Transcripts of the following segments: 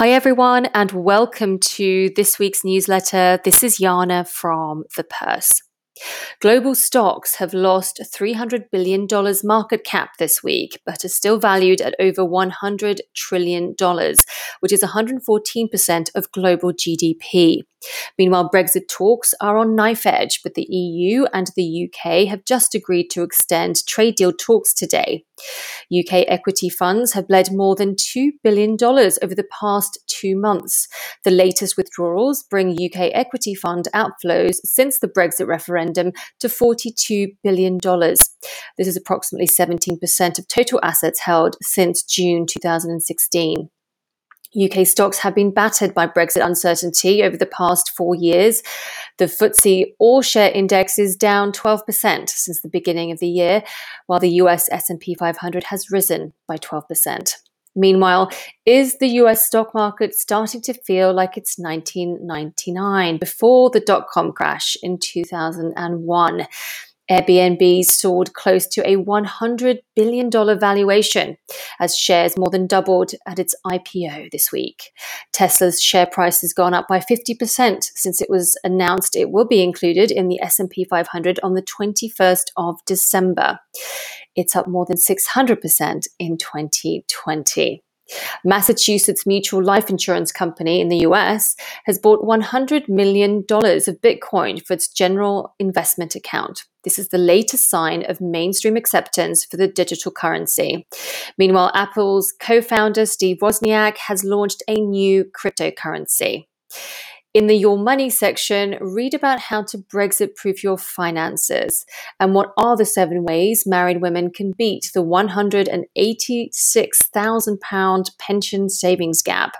Hi, everyone, and welcome to this week's newsletter. This is Yana from The Purse. Global stocks have lost $300 billion market cap this week, but are still valued at over $100 trillion, which is 114% of global GDP. Meanwhile, Brexit talks are on knife edge, but the EU and the UK have just agreed to extend trade deal talks today. UK equity funds have bled more than $2 billion over the past 2 months. The latest withdrawals bring UK equity fund outflows since the Brexit referendum to $42 billion. This is approximately 17% of total assets held since June 2016. UK stocks have been battered by Brexit uncertainty over the past 4 years. The FTSE All-Share Index is down 12% since the beginning of the year, while the US S&P 500 has risen by 12%. Meanwhile, is the US stock market starting to feel like it's 1999, before the dot-com crash in 2001? Airbnb soared close to a $100 billion valuation as shares more than doubled at its IPO this week. Tesla's share price has gone up by 50% since it was announced it will be included in the S&P 500 on the 21st of December. It's up more than 600% in 2020. Massachusetts Mutual Life Insurance Company in the US has bought $100 million of Bitcoin for its general investment account. This is the latest sign of mainstream acceptance for the digital currency. Meanwhile, Apple's co-founder Steve Wozniak has launched a new cryptocurrency. In the Your Money section, read about how to Brexit-proof your finances and what are the 7 ways married women can beat the £186,000 pension savings gap.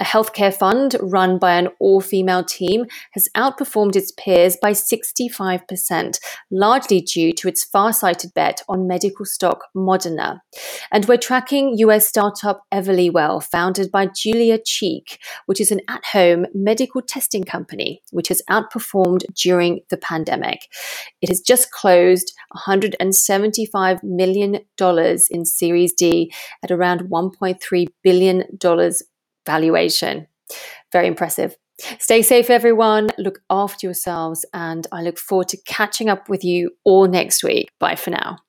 A healthcare fund run by an all-female team has outperformed its peers by 65%, largely due to its far-sighted bet on medical stock Moderna. And we're tracking US startup Everlywell, founded by Julia Cheek, which is an at-home medical testing company, which has outperformed during the pandemic. It has just closed $175 million in Series D at around $1.3 billion valuation. Very impressive. Stay safe, everyone. Look after yourselves, and I look forward to catching up with you all next week. Bye for now.